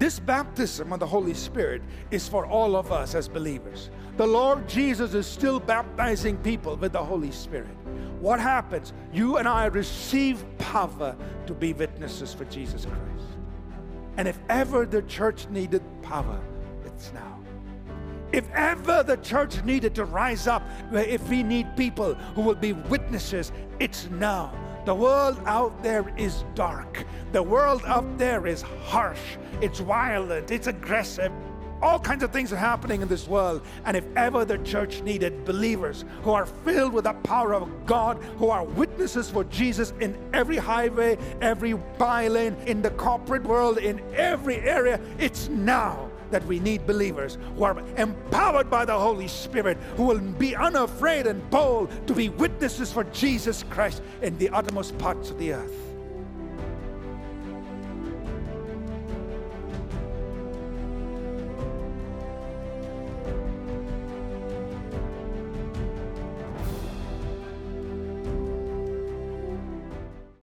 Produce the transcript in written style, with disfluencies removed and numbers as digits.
This baptism of the Holy Spirit is for all of us as believers. The Lord Jesus is still baptizing people with the Holy Spirit. What happens? You and I receive power to be witnesses for Jesus Christ. And if ever the church needed power, it's now. If ever the church needed to rise up, if we need people who will be witnesses, it's now. The world out there is dark. The world out there is harsh. It's violent. It's aggressive. All kinds of things are happening in this world. And if ever the church needed believers who are filled with the power of God, who are witnesses for Jesus in every highway, every bylane, in the corporate world, in every area, it's now that we need believers who are empowered by the Holy Spirit, who will be unafraid and bold to be witnesses for Jesus Christ in the uttermost parts of the earth.